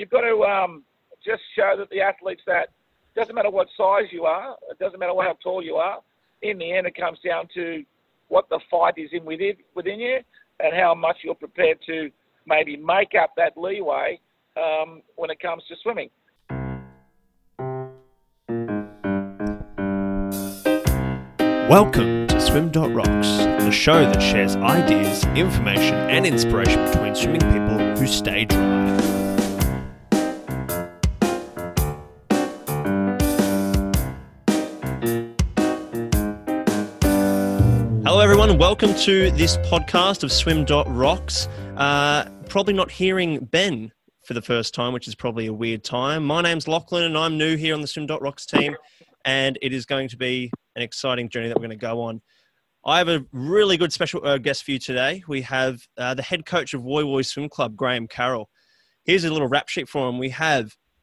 you've got to just show that the athletes that doesn't matter what size you are, it doesn't matter how tall you are, in the end it comes down to what the fight is in within you and how much you're prepared to maybe make up that leeway when it comes to swimming. Welcome to Swim.rocks, the show that shares ideas, information and inspiration between swimming people who stay dry. Hello everyone, welcome to this podcast of Swim.rocks. Probably not hearing Ben for the first time, which is probably a weird time. My name's Lachlan and I'm new here on the Swim.rocks team, and it is going to be an exciting journey that we're going to go on. I have a really good special guest for you today. We have the head coach of Woy Woy Swim Club, Graham Carroll. Here's a little rap sheet for him.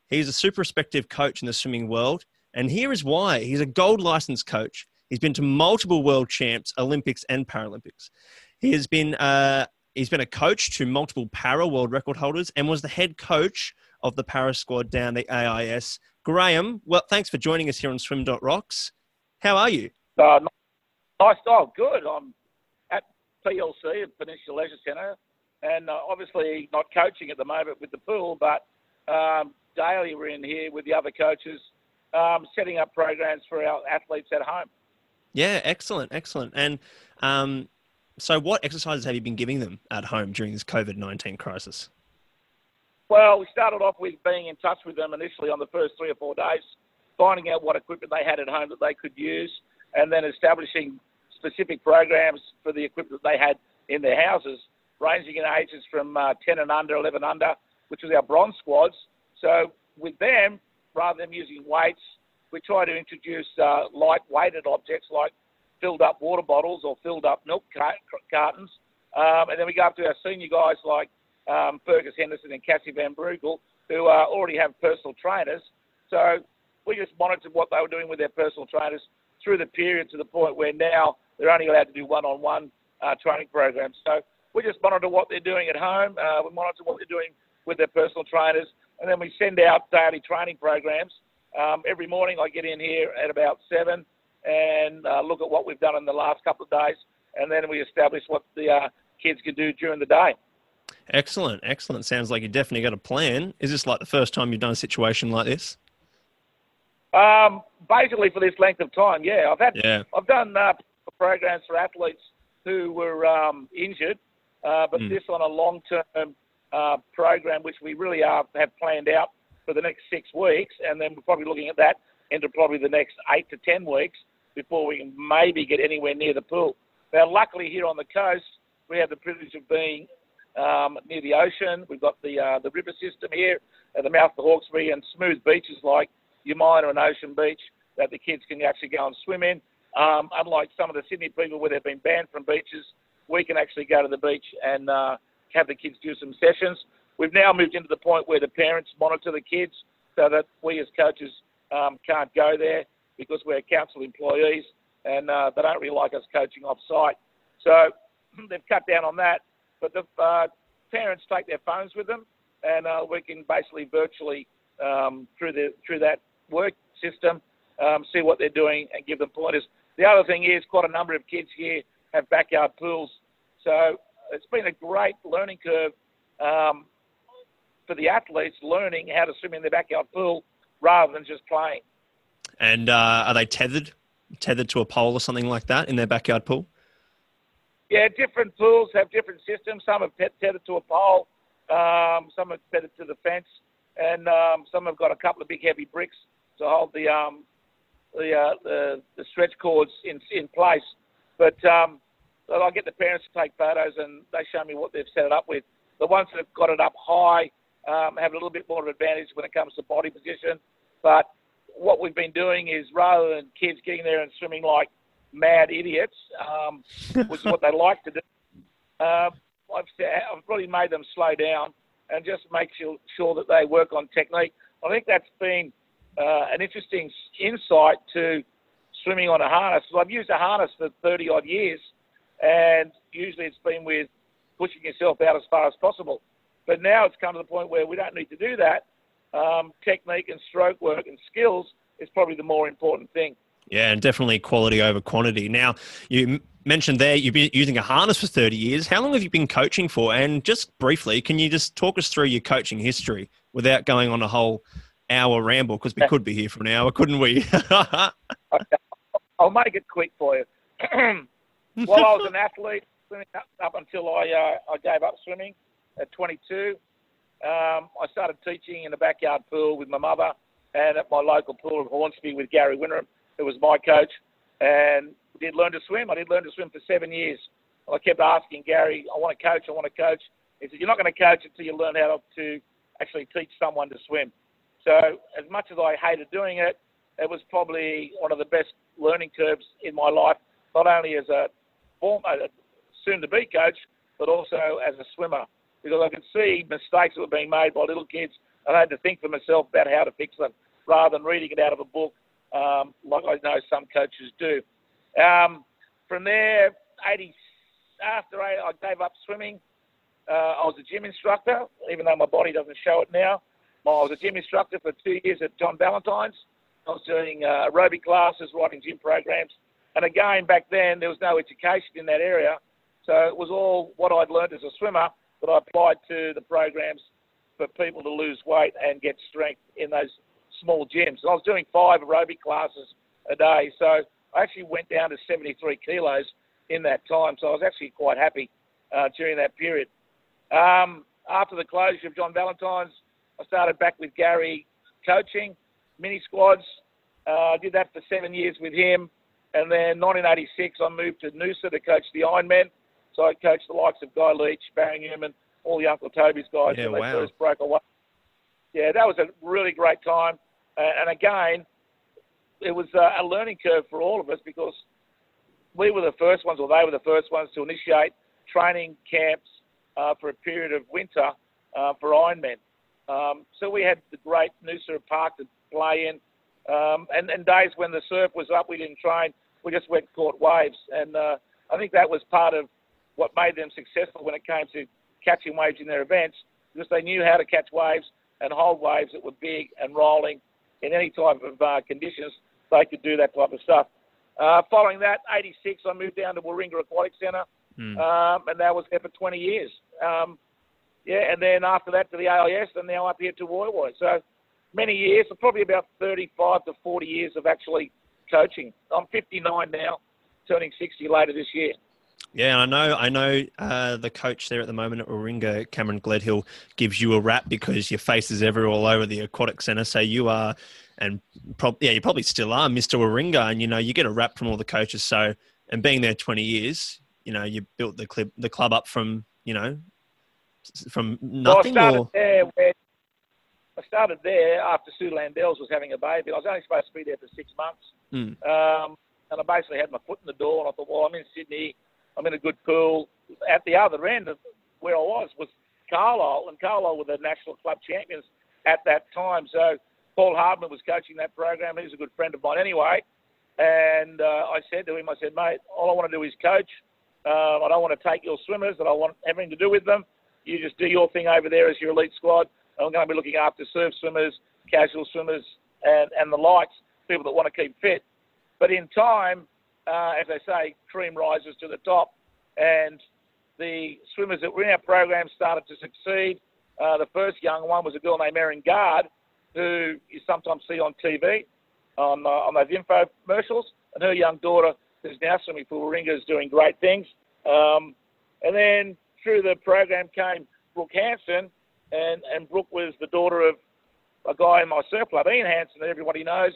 He's a super respected coach in the swimming world, and here is why. He's a gold licensed coach. He's been to multiple world champs, Olympics and Paralympics. He's been a coach to multiple para world record holders and was the head coach of the para squad down the AIS. Graham, well, thanks for joining us here on Swim.rocks. How are you? Nice. Oh, good. I'm at PLC, at Peninsula Leisure Centre, and obviously not coaching at the moment with the pool, but daily we're in here with the other coaches, setting up programs for our athletes at home. Yeah, excellent. And so what exercises have you been giving them at home during this COVID-19 crisis? Well, we started off with being in touch with them initially on the first 3 or 4 days, finding out what equipment they had at home that they could use, and then establishing specific programs for the equipment they had in their houses, ranging in ages from 10 and under, 11 under, which was our bronze squads. So with them, rather than using weights, we try to introduce light-weighted objects like filled-up water bottles or filled-up milk cartons. And then we go up to our senior guys like Fergus Henderson and Cassie Van Brugel, who already have personal trainers. So we just monitored what they were doing with their personal trainers through the period to the point where now they're only allowed to do one-on-one training programs. So we just monitor what they're doing at home. We monitor what they're doing with their personal trainers. And then we send out daily training programs. Every morning I get in here at about 7 and look at what we've done in the last couple of days. And then we establish what the kids can do during the day. Excellent. Sounds like you definitely got a plan. Is this like the first time you've done a situation like this? Basically for this length of time, yeah. I've done programs for athletes who were injured, but this on a long-term program, which we really have planned out for the next 6 weeks, and then we're probably looking at that into probably the next 8 to 10 weeks before we can maybe get anywhere near the pool. Now, luckily here on the coast, we have the privilege of being near the ocean. We've got the river system here at the mouth of Hawkesbury and smooth beaches like Yamine and Ocean Beach that the kids can actually go and swim in. Unlike some of the Sydney people where they've been banned from beaches, we can actually go to the beach and have the kids do some sessions. We've now moved into the point where the parents monitor the kids so that we as coaches can't go there because we're council employees and they don't really like us coaching off-site. So they've cut down on that. But the parents take their phones with them and we can basically virtually, through that work system, see what they're doing and give them pointers. The other thing is quite a number of kids here have backyard pools. So it's been a great learning curve for the athletes, learning how to swim in their backyard pool rather than just playing. And are they tethered to a pole or something like that in their backyard pool? Yeah, different pools have different systems. Some are tethered to a pole, some are tethered to the fence, and some have got a couple of big heavy bricks to hold the stretch cords in place. But I get the parents to take photos and they show me what they've set it up with. The ones that have got it up high have a little bit more of an advantage when it comes to body position. But what we've been doing is rather than kids getting there and swimming like mad idiots, which is what they like to do, I've really made them slow down and just make sure that they work on technique. I think that's been an interesting insight to swimming on a harness. So I've used a harness for 30-odd years, and usually it's been with pushing yourself out as far as possible. But now it's come to the point where we don't need to do that. Technique and stroke work and skills is probably the more important thing. Yeah, and definitely quality over quantity. Now, you mentioned there you've been using a harness for 30 years. How long have you been coaching for? And just briefly, can you just talk us through your coaching history without going on a whole hour ramble? Because we could be here for an hour, couldn't we? I'll make it quick for you. Well, I was an athlete swimming up until I gave up swimming at 22. I started teaching in a backyard pool with my mother and at my local pool of Hornsby with Gary Winterham, who was my coach, and did learn to swim. I did learn to swim for 7 years. I kept asking Gary, I want to coach. He said, you're not going to coach until you learn how to actually teach someone to swim. So as much as I hated doing it, it was probably one of the best learning curves in my life, not only as a soon-to-be coach, but also as a swimmer, because I could see mistakes that were being made by little kids, and I had to think for myself about how to fix them, rather than reading it out of a book, like I know some coaches do. From there, after I gave up swimming, I was a gym instructor, even though my body doesn't show it now. I was a gym instructor for 2 years at John Valentine's. I was doing aerobic classes, writing gym programs. And again, back then, there was no education in that area. So it was all what I'd learned as a swimmer that I applied to the programs for people to lose weight and get strength in those small gyms. And I was doing 5 aerobic classes a day. So I actually went down to 73 kilos in that time. So I was actually quite happy during that period. After the closure of John Valentine's, I started back with Gary coaching, mini squads. I did that for 7 years with him. And then 1986, I moved to Noosa to coach the Ironmen. So I coached the likes of Guy Leach, Barry Newman, all the Uncle Toby's guys when they first broke away. Yeah, that was a really great time. And again, it was a learning curve for all of us because we were the first ones, or they were the first ones, to initiate training camps for a period of winter for Ironmen. So we had the great Noosa Park to play in. And days when the surf was up, we didn't train. We just went and caught waves. And I think that was part of what made them successful when it came to catching waves in their events, because they knew how to catch waves and hold waves that were big and rolling in any type of conditions. They could do that type of stuff. Following that, 86, I moved down to Warringah Aquatic Centre, and that was there for 20 years. Yeah, and then after that to the AIS, and now up here to Woy Woy. So many years, so probably about 35 to 40 years of actually coaching. I'm 59 now, turning 60 later this year. Yeah, I know. The coach there at the moment at Warringah, Cameron Gledhill, gives you a rap because your face is all over the aquatic centre. So you are, and you probably still are, Mr. Warringah, and you get a rap from all the coaches. So, and being there 20 years, you built the club up from from nothing. Well, I started there after Sue Landells was having a baby. I was only supposed to be there for 6 months. And I basically had my foot in the door, and I thought, well, I'm in Sydney, I'm in a good pool. At the other end of where I was Carlisle, and Carlisle were the national club champions at that time. So Paul Hardman was coaching that program. He was a good friend of mine anyway. And I said to him, mate, all I want to do is coach. I don't want to take your swimmers, and I want everything to do with them. You just do your thing over there as your elite squad. I'm going to be looking after surf swimmers, casual swimmers, and the likes, people that want to keep fit. But in time, as they say, cream rises to the top. And the swimmers that were in our program started to succeed. The first young one was a girl named Erin Gard, who you sometimes see on TV, on those infomercials. And her young daughter, who's now swimming for Warringah, is doing great things. And then through the program came Brooke Hansen, and Brooke was the daughter of a guy in my surf club, Ian Hansen, that everybody knows.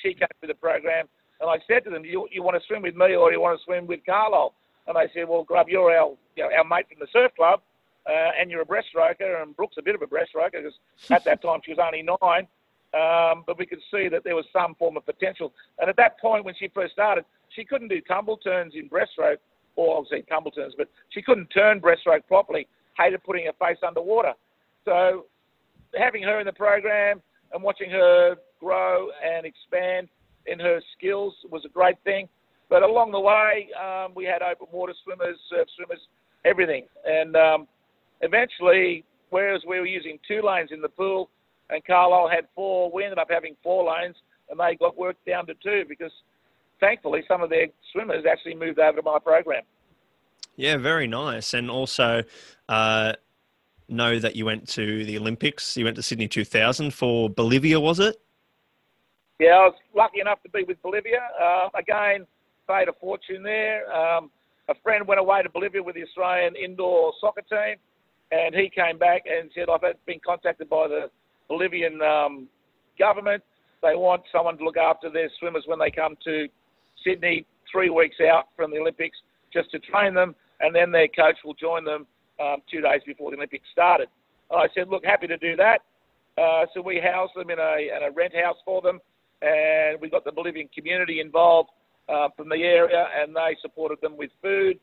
She came through the program, and I said to them, you want to swim with me, or you want to swim with Carlisle? And they said, well, Grub, you're our mate from the surf club, and you're a breaststroker, and Brooke's a bit of a breaststroker, because at that time she was only 9, but we could see that there was some form of potential. And at that point, when she first started, she couldn't do tumble turns in breaststroke, or obviously tumble turns, but she couldn't turn breaststroke properly, hated putting her face underwater. So having her in the program and watching her grow and expand in her skills was a great thing. But along the way, we had open water swimmers, surf swimmers, everything. And eventually, whereas we were using two lanes in the pool and Carlisle had four, we ended up having four lanes and they got worked down to two because thankfully some of their swimmers actually moved over to my program. Yeah, very nice. And also know that you went to the Olympics. You went to Sydney 2000 for Bolivia, was it? Yeah, I was lucky enough to be with Bolivia. Again, paid a fortune there. A friend went away to Bolivia with the Australian indoor soccer team, and he came back and said, I've been contacted by the Bolivian government. They want someone to look after their swimmers when they come to Sydney 3 weeks out from the Olympics just to train them, and then their coach will join them 2 days before the Olympics started. And I said, look, happy to do that. So we housed them in a rent house for them, and we got the Bolivian community involved from the area, and they supported them with food.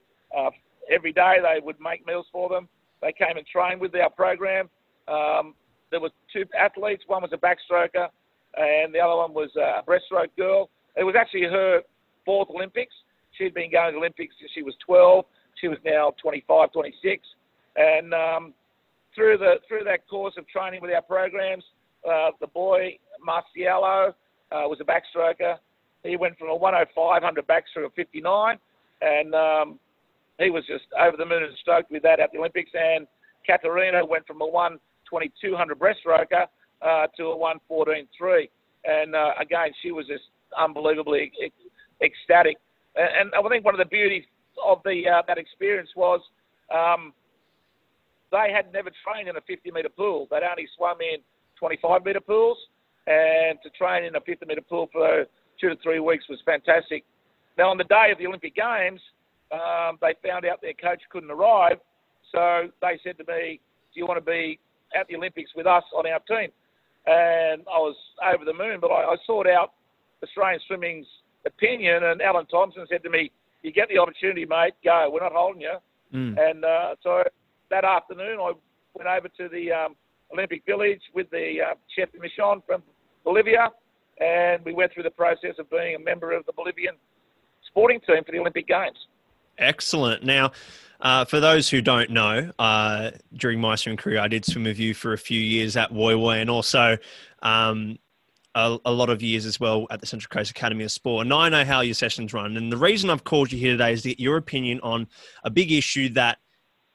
Every day they would make meals for them. They came and trained with our program. There were two athletes. One was a backstroker, and the other one was a breaststroke girl. It was actually her fourth Olympics. She'd been going to Olympics since she was 12. She was now 25, 26. And through that course of training with our programs, the boy, Marcello, was a backstroker. He went from a 105-100 backstroke of 59. And he was just over the moon and stoked with that at the Olympics. And Katharina went from a 122-100 breaststroker to a 114-3. And again, she was just unbelievably ecstatic. And I think one of the beauties of that experience was they had never trained in a 50-metre pool. They'd only swum in 25-metre pools, and to train in a 50-metre pool for 2 to 3 weeks was fantastic. Now, on the day of the Olympic Games, they found out their coach couldn't arrive, so they said to me, do you want to be at the Olympics with us on our team? And I was over the moon, but I sought out Australian swimming's opinion, and Alan Thompson said to me, you get the opportunity, mate, go, we're not holding you. And so that afternoon I went over to the Olympic Village with the chef Michon from Bolivia, and we went through the process of being a member of the Bolivian sporting team for the Olympic Games. Excellent. Now, for those who don't know, during my swimming career, I did swim with you for a few years at Woy Woy, and also a lot of years as well at the Central Coast Academy of Sport. And I know how your sessions run. And the reason I've called you here today is to get your opinion on a big issue that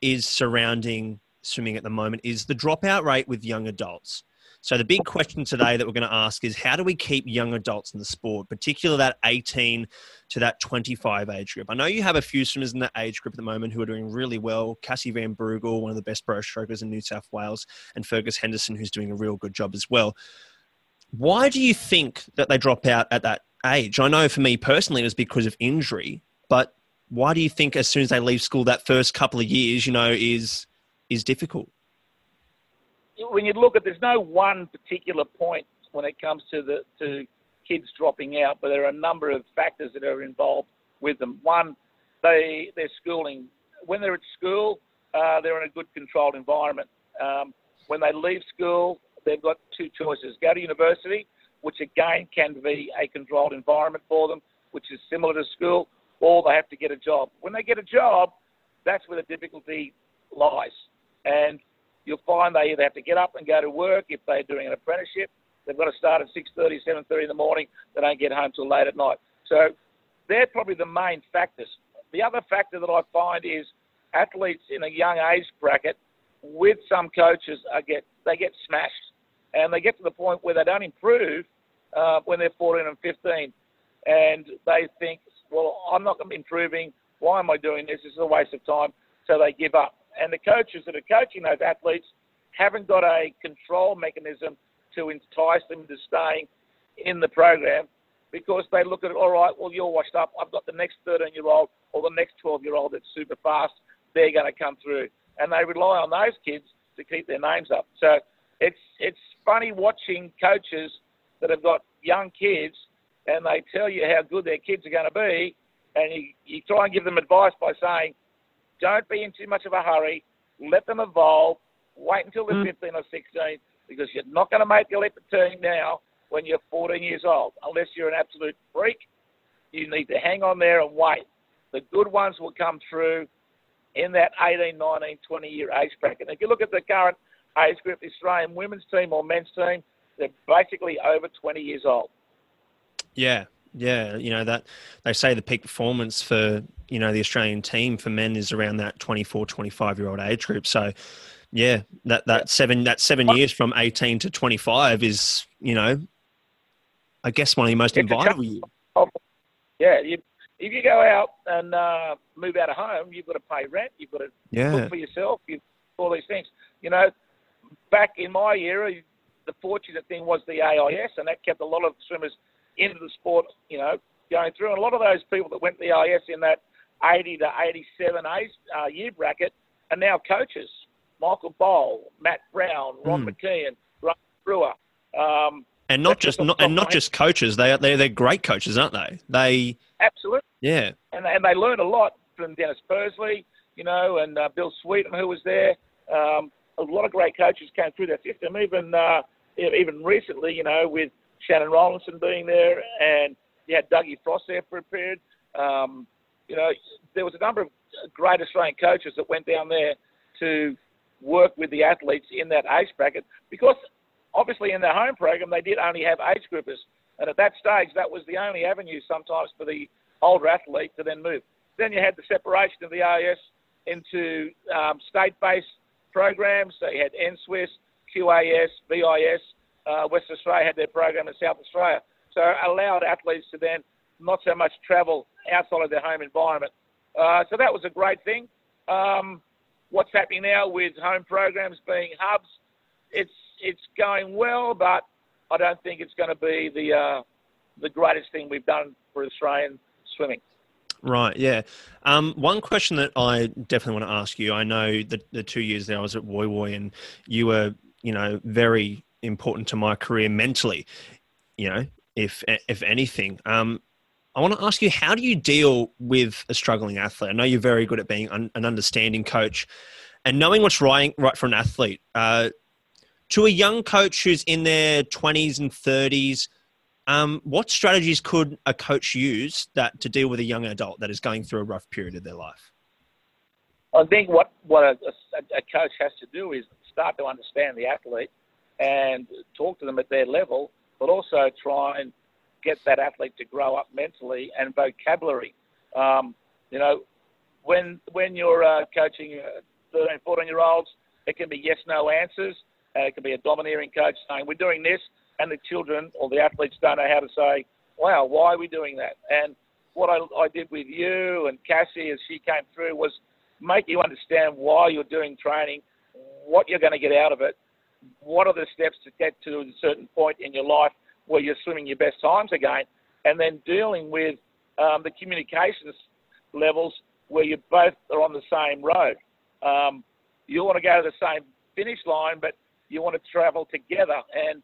is surrounding swimming at the moment is the dropout rate with young adults. So the big question today that we're going to ask is, how do we keep young adults in the sport, particularly that 18 to that 25 age group? I know you have a few swimmers in that age group at the moment who are doing really well. Cassie Van Brugel, one of the best breaststrokers in New South Wales, and Fergus Henderson, who's doing a real good job as well. Why do you think that they drop out at that age? I know for me personally, it was because of injury, but why do you think as soon as they leave school, that first couple of years, you know, is difficult? When you look at, there's no one particular point when it comes to kids dropping out, but there are a number of factors that are involved with them. One, their schooling. When they're at school, they're in a good controlled environment. When they leave school, they've got two choices. Go to university, which again can be a controlled environment for them, which is similar to school, or they have to get a job. When they get a job, that's where the difficulty lies. And you'll find they either have to get up and go to work. If they're doing an apprenticeship, they've got to start at 6:30, 7:30 in the morning. They don't get home till late at night. So they're probably the main factors. The other factor that I find is athletes in a young age bracket with some coaches get smashed, and they get to the point where they don't improve when they're 14 and 15, and they think, well, I'm not going to be improving. Why am I doing this? This is a waste of time. So they give up. And the coaches that are coaching those athletes haven't got a control mechanism to entice them to staying in the program, because they look at it, all right, well, you're washed up. I've got the next 13-year-old or the next 12-year-old that's super fast. They're going to come through. And they rely on those kids to keep their names up. So it's funny watching coaches that have got young kids, and they tell you how good their kids are going to be, and you try and give them advice by saying, don't be in too much of a hurry. Let them evolve. Wait until they're 15 or 16, because you're not going to make the Olympic team now when you're 14 years old. Unless you're an absolute freak, you need to hang on there and wait. The good ones will come through in that 18, 19, 20-year age bracket. And if you look at the current age group, the Australian women's team or men's team, they're basically over 20 years old. Yeah, yeah. You know, that they say the peak performance for, you know, the Australian team for men is around that 24, 25-year-old age group. So, yeah, that seven years from 18 to 25 is, you know, I guess one of the most inviting years. Yeah, if you go out and move out of home, you've got to pay rent, you've got to cook for yourself, all these things. You know, back in my era, the fortunate thing was the AIS, and that kept a lot of swimmers into the sport, you know, going through. And a lot of those people that went to the AIS in that 80 to 87 year bracket are now coaches. Michael Boll, Matt Brown, Ron McKeon, Graham Brewer. And not just coaches. They're great coaches, aren't they? They absolutely. Yeah. And they learn a lot from Dennis Pursley, you know, and Bill Sweetham, who was there. A lot of great coaches came through that system. Even recently, you know, with Shannon Rollinson being there, and you had Dougie Frost there for a period. You know, there was a number of great Australian coaches that went down there to work with the athletes in that age bracket, because obviously in their home program they did only have age groupers, and at that stage that was the only avenue sometimes for the older athlete to then move. Then you had the separation of the AIS into state-based programs. So you had NSWIS, QAS, VIS. West Australia had their program in South Australia. So it allowed athletes to then not so much travel outside of their home environment. So that was a great thing. What's happening now with home programs being hubs, it's going well, but I don't think it's going to be the greatest thing we've done for Australian swimming. Right, yeah. One question that I definitely want to ask you, I know the 2 years that I was at Woy Woy and you were, you know, very important to my career mentally, you know, if anything. I want to ask you, how do you deal with a struggling athlete? I know you're very good at being an understanding coach and knowing what's right for an athlete. To a young coach who's in their 20s and 30s, what strategies could a coach use to deal with a young adult that is going through a rough period of their life? I think what a coach has to do is start to understand the athlete and talk to them at their level, but also try and get that athlete to grow up mentally and vocabulary. You know, when you're coaching 13, 14-year-olds, it can be yes-no answers. It can be a domineering coach saying, we're doing this, and the children or the athletes don't know how to say, wow, why are we doing that? And what I did with you and Cassie as she came through was make you understand why you're doing training, what you're going to get out of it, what are the steps to get to a certain point in your life where you're swimming your best times again, and then dealing with the communications levels where you both are on the same road. You want to go to the same finish line, but you want to travel together, and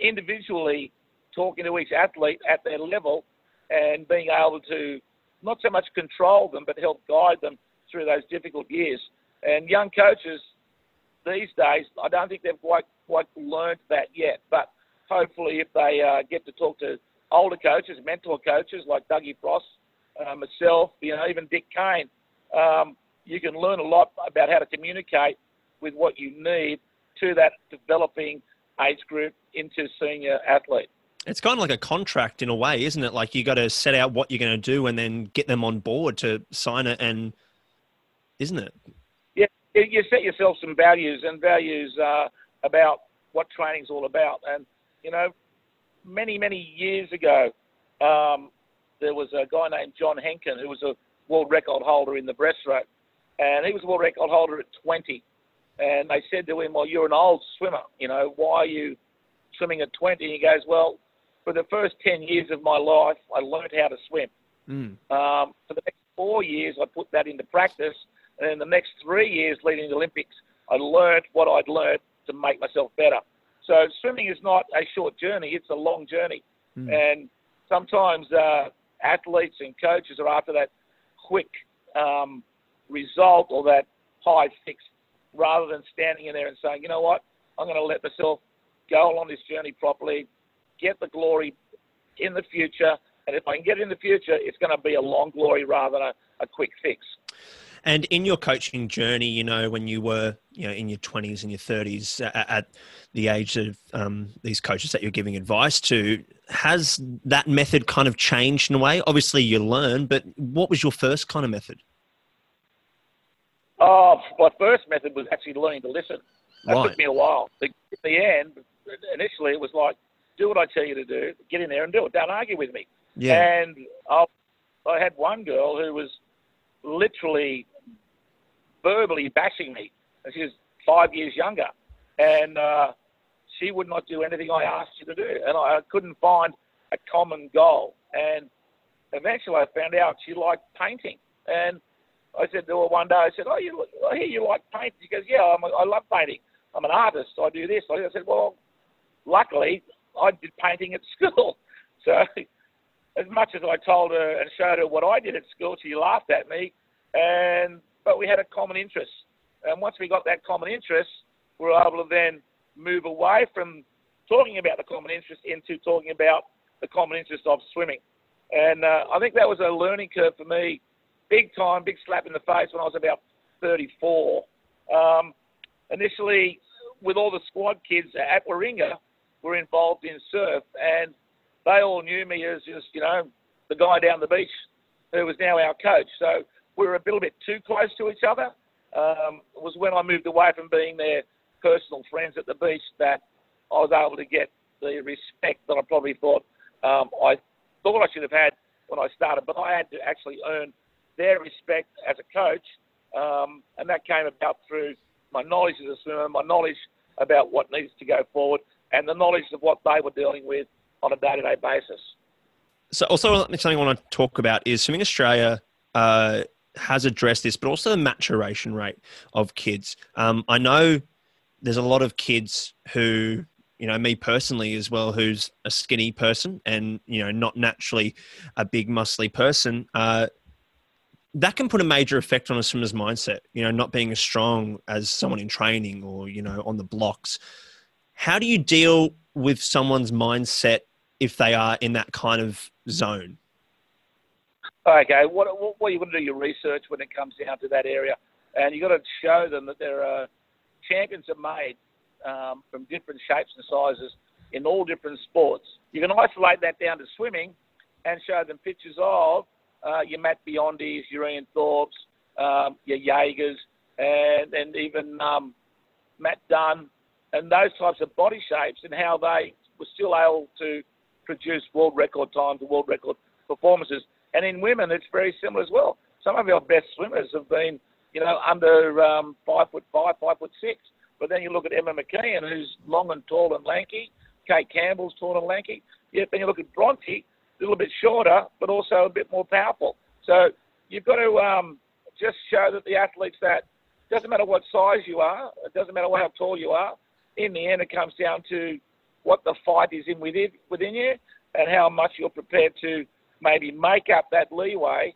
individually talking to each athlete at their level and being able to not so much control them but help guide them through those difficult years. And young coaches these days, I don't think they've quite learned that yet, but hopefully if they get to talk to older coaches, mentor coaches like Dougie Frost, myself, you know, even Dick Kane, you can learn a lot about how to communicate with what you need to that developing age group into senior athlete. It's kind of like a contract in a way, isn't it? Like you got to set out what you're going to do and then get them on board to sign it, and isn't it? Yeah, you set yourself some values about what training's all about. And, you know, many, many years ago, there was a guy named John Henkin who was a world record holder in the breaststroke. And he was a world record holder at 20. And they said to him, well, you're an old swimmer. You know, why are you swimming at 20? And he goes, well, for the first 10 years of my life, I learned how to swim. For the next 4 years, I put that into practice. And in the next 3 years leading the Olympics, I learned what I'd learned to make myself better. So swimming is not a short journey. It's a long journey. And sometimes athletes and coaches are after that quick result or that high fix, rather than standing in there and saying, you know what, I'm going to let myself go along this journey properly, get the glory in the future, and if I can get it in the future, it's going to be a long glory rather than a quick fix. And in your coaching journey, you know, when you were, you know, in your 20s and your 30s, at the age of these coaches that you're giving advice to, has that method kind of changed in a way? Obviously you learn, but what was your first kind of method? Oh, my first method was actually learning to listen. That took me a while. In the end, initially it was like, do what I tell you to do, get in there and do it. Don't argue with me. Yeah. And I had one girl who was literally verbally bashing me. And she was 5 years younger. And she would not do anything I asked her to do. And I couldn't find a common goal. And eventually I found out she liked painting. And I said to her one day, I said, oh, I hear you like painting. She goes, yeah, I love painting. I'm an artist. I do this. I said, well, luckily, I did painting at school. So as much as I told her and showed her what I did at school, she laughed at me. But we had a common interest. And once we got that common interest, we were able to then move away from talking about the common interest into talking about the common interest of swimming. And I think that was a learning curve for me. Big time, big slap in the face when I was about 34. Initially, with all the squad kids at Warringah, were involved in surf, and they all knew me as just, you know, the guy down the beach who was now our coach. So we were a little bit too close to each other. It was when I moved away from being their personal friends at the beach that I was able to get the respect that I probably thought I should have had when I started, but I had to actually earn their respect as a coach, and that came about through my knowledge as a swimmer, my knowledge about what needs to go forward, and the knowledge of what they were dealing with on a day-to-day basis. So also something I want to talk about is Swimming Australia has addressed this, but also the maturation rate of kids. I know there's a lot of kids who, you know, me personally as well, who's a skinny person and, you know, not naturally a big muscly person, that can put a major effect on a swimmer's mindset, you know, not being as strong as someone in training or, you know, on the blocks. How do you deal with someone's mindset if they are in that kind of zone? Okay, what you want to do your research when it comes down to that area, and you got to show them that there are champions are made from different shapes and sizes in all different sports. You can isolate that down to swimming and show them pictures of your Matt Biondis, your Ian Thorpes, your Jaegers, and even Matt Dunn, and those types of body shapes, and how they were still able to produce world record times and world record performances. And in women, it's very similar as well. Some of our best swimmers have been, you know, under 5'5", 5'6". But then you look at Emma McKeon, who's long and tall and lanky. Kate Campbell's tall and lanky. Yeah, then you look at Bronte, a little bit shorter, but also a bit more powerful. So you've got to just show that the athletes that it doesn't matter what size you are, it doesn't matter how tall you are, in the end it comes down to what the fight is in within you and how much you're prepared to maybe make up that leeway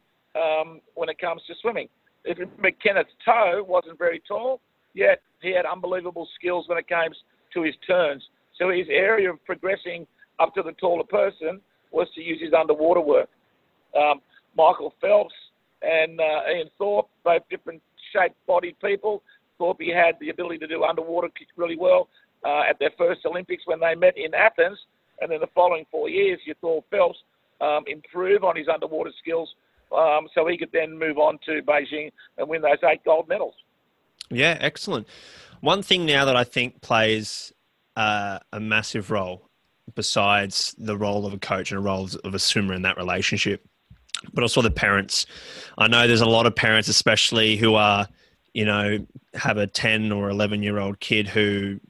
when it comes to swimming. If Kenneth Toe wasn't very tall, yet he had unbelievable skills when it came to his turns. So his area of progressing up to the taller person was to use his underwater work. Michael Phelps and Ian Thorpe, both different shaped bodied people. Thorpe had the ability to do underwater really well at their first Olympics when they met in Athens. And then the following 4 years, you saw Phelps improve on his underwater skills so he could then move on to Beijing and win those 8 gold medals. Yeah, excellent. One thing now that I think plays a massive role, besides the role of a coach and a role of a swimmer in that relationship, but also the parents. I know there's a lot of parents, especially who are, you know, have a 10 or 11 year old kid who,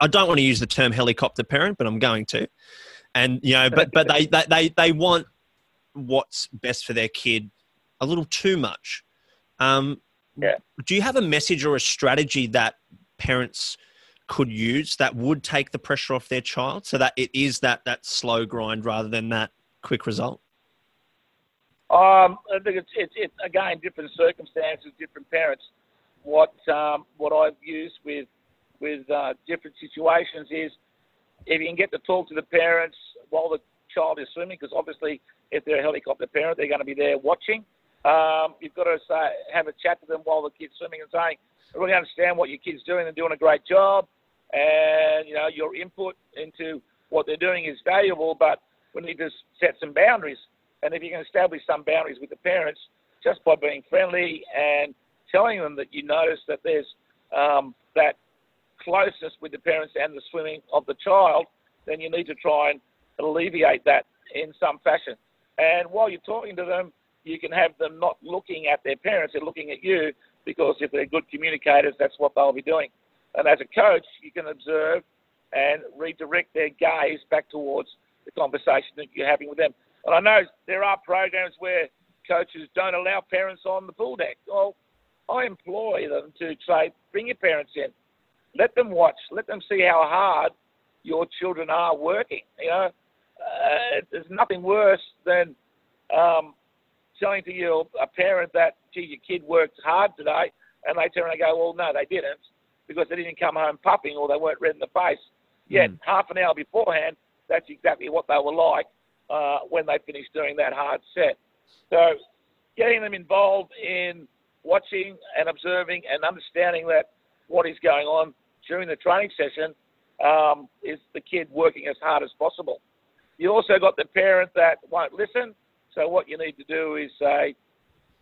I don't want to use the term helicopter parent, but I'm going to, and, you know, but they want what's best for their kid a little too much. Yeah. Do you have a message or a strategy that parents could use that would take the pressure off their child so that it is that slow grind rather than that quick result? I think it's again, different circumstances, different parents. What I've used with different situations is if you can get to talk to the parents while the child is swimming, because obviously if they're a helicopter parent, they're going to be there watching. You've got to have a chat to them while the kid's swimming and saying, I really understand what your kid's doing. They're doing a great job. And, you know, your input into what they're doing is valuable, but we need to set some boundaries. And if you can establish some boundaries with the parents just by being friendly and telling them that you notice that there's that closeness with the parents and the swimming of the child, then you need to try and alleviate that in some fashion. And while you're talking to them, you can have them not looking at their parents, they're looking at you, because if they're good communicators, that's what they'll be doing. And as a coach, you can observe and redirect their gaze back towards the conversation that you're having with them. And I know there are programs where coaches don't allow parents on the pool deck. Well, I employ them to say, bring your parents in. Let them watch. Let them see how hard your children are working. You know, there's nothing worse than telling to you, a parent, that, gee, your kid worked hard today, and they turn around and go, well, no, they didn't, because they didn't come home puffing or they weren't red in the face. Yet half an hour beforehand, that's exactly what they were like when they finished doing that hard set. So getting them involved in watching and observing and understanding that what is going on during the training session is the kid working as hard as possible. You also got the parent that won't listen. So what you need to do is say,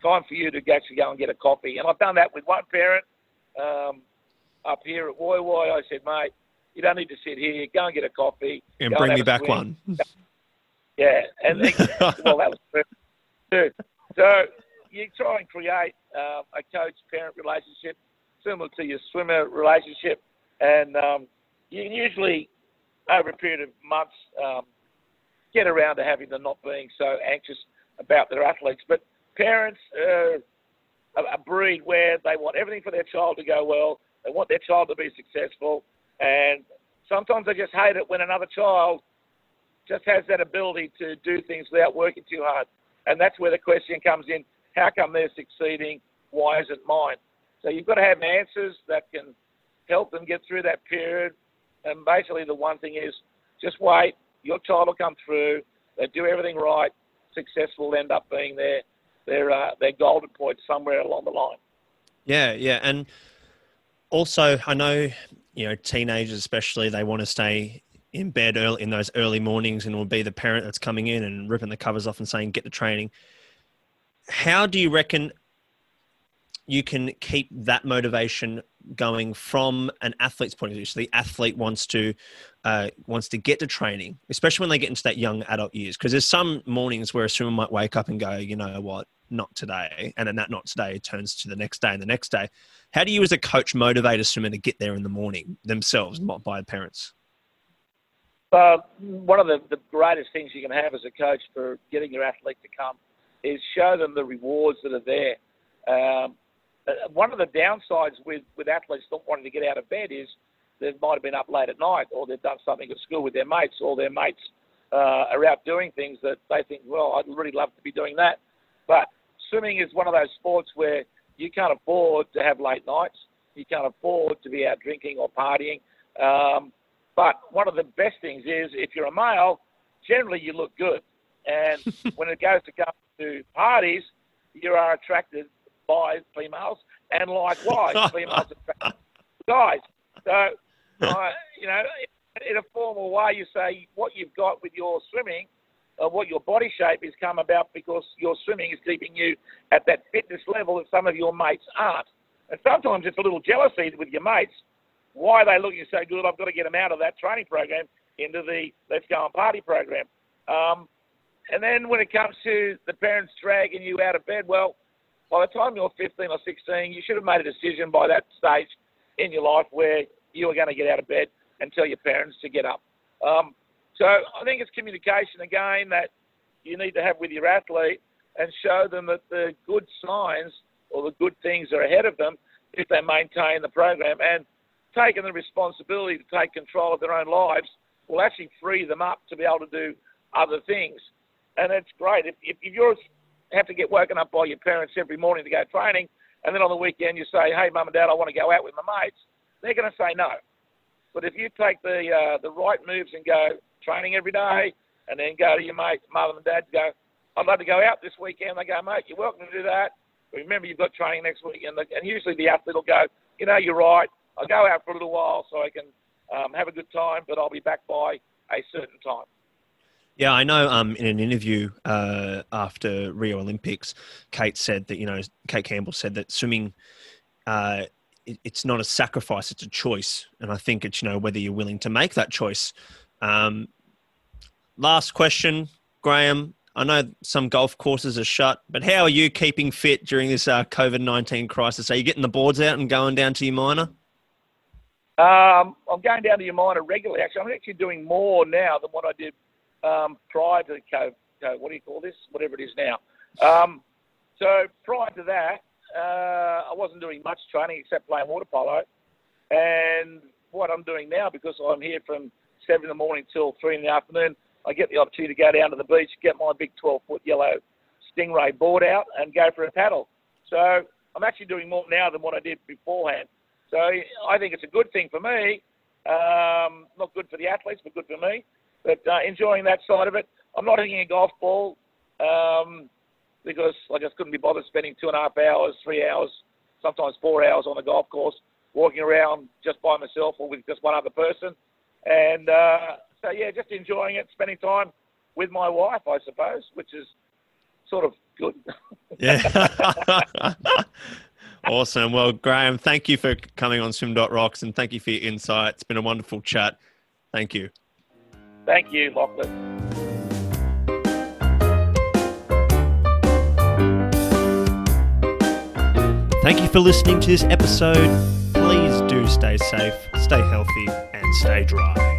time for you to actually go and get a coffee. And I've done that with one parent up here at Woy Woy. I said, mate, you don't need to sit here. Go and get a coffee. And bring me back one. Yeah. And then, well, that was true too. So you try and create a coach-parent relationship similar to your swimmer relationship. And you can usually, over a period of months, get around to having them not being so anxious about their athletes. But parents are a breed where they want everything for their child to go well. They want their child to be successful. And sometimes they just hate it when another child just has that ability to do things without working too hard. And that's where the question comes in, how come they're succeeding? Why isn't mine? So you've got to have answers that can help them get through that period. And basically the one thing is just wait. Your child will come through. They do everything right. Success will end up being their golden point somewhere along the line. Yeah, yeah. And also, I know, you know, teenagers especially, they want to stay in bed early in those early mornings and will be the parent that's coming in and ripping the covers off and saying, get to training. How do you reckon you can keep that motivation going from an athlete's point of view? So the athlete wants to get to training, especially when they get into that young adult years. Because there's some mornings where a swimmer might wake up and go, you know what, not today. And then that not today turns to the next day and the next day. How do you as a coach motivate a swimmer to get there in the morning themselves, not by parents? One of the greatest things you can have as a coach for getting your athlete to come is show them the rewards that are there. One of the downsides with athletes not wanting to get out of bed is they might have been up late at night, or they've done something at school with their mates, or their mates are out doing things that they think, well, I'd really love to be doing that. But swimming is one of those sports where you can't afford to have late nights. You can't afford to be out drinking or partying. But one of the best things is if you're a male, generally you look good. And when it goes to come to parties, you are attracted by females, and likewise, females attract guys. So, you know, in a formal way, you say what you've got with your swimming, what your body shape has come about because your swimming is keeping you at that fitness level that some of your mates aren't. And sometimes it's a little jealousy with your mates. Why are they looking so good? I've got to get them out of that training program into the let's go and party program. And then when it comes to the parents dragging you out of bed, well, by the time you're 15 or 16, you should have made a decision by that stage in your life where you were going to get out of bed and tell your parents to get up. So I think it's communication again that you need to have with your athlete and show them that the good signs or the good things are ahead of them if they maintain the program. And taking the responsibility to take control of their own lives will actually free them up to be able to do other things. And it's great. If you're have to get woken up by your parents every morning to go training, and then on the weekend you say, hey, Mum and Dad, I want to go out with my mates, they're going to say no. But if you take the right moves and go training every day, and then go to your mate, Mum and Dad, go, I'd love to go out this weekend. They go, mate, you're welcome to do that. Remember, you've got training next week. And usually the athlete will go, you know, you're right. I'll go out for a little while so I can have a good time, but I'll be back by a certain time. Yeah, I know in an interview after Rio Olympics, Kate said that, you know, Kate Campbell said that swimming, it's not a sacrifice, it's a choice. And I think it's, you know, whether you're willing to make that choice. Last question, Graham. I know some golf courses are shut, but how are you keeping fit during this COVID-19 crisis? Are you getting the boards out and going down to your minor? I'm going down to your minor regularly. Actually, I'm actually doing more now than what I did prior to COVID. What do you call this? Whatever it is now. So prior to that, I wasn't doing much training except playing water polo. And what I'm doing now, because I'm here from 7 in the morning till 3 in the afternoon, I get the opportunity to go down to the beach, get my big 12-foot yellow Stingray board out and go for a paddle. So I'm actually doing more now than what I did beforehand. So I think it's a good thing for me. Not good for the athletes, but good for me. But enjoying that side of it. I'm not hitting a golf ball because I just couldn't be bothered spending 2.5 hours, 3 hours, sometimes 4 hours on a golf course, walking around just by myself or with just one other person. And so, yeah, just enjoying it, spending time with my wife, I suppose, which is sort of good. Yeah. Awesome. Well, Graham, thank you for coming on Swim.rocks and thank you for your insight. It's been a wonderful chat. Thank you. Thank you, Lachlan. Thank you for listening to this episode. Please do stay safe, stay healthy, and stay dry.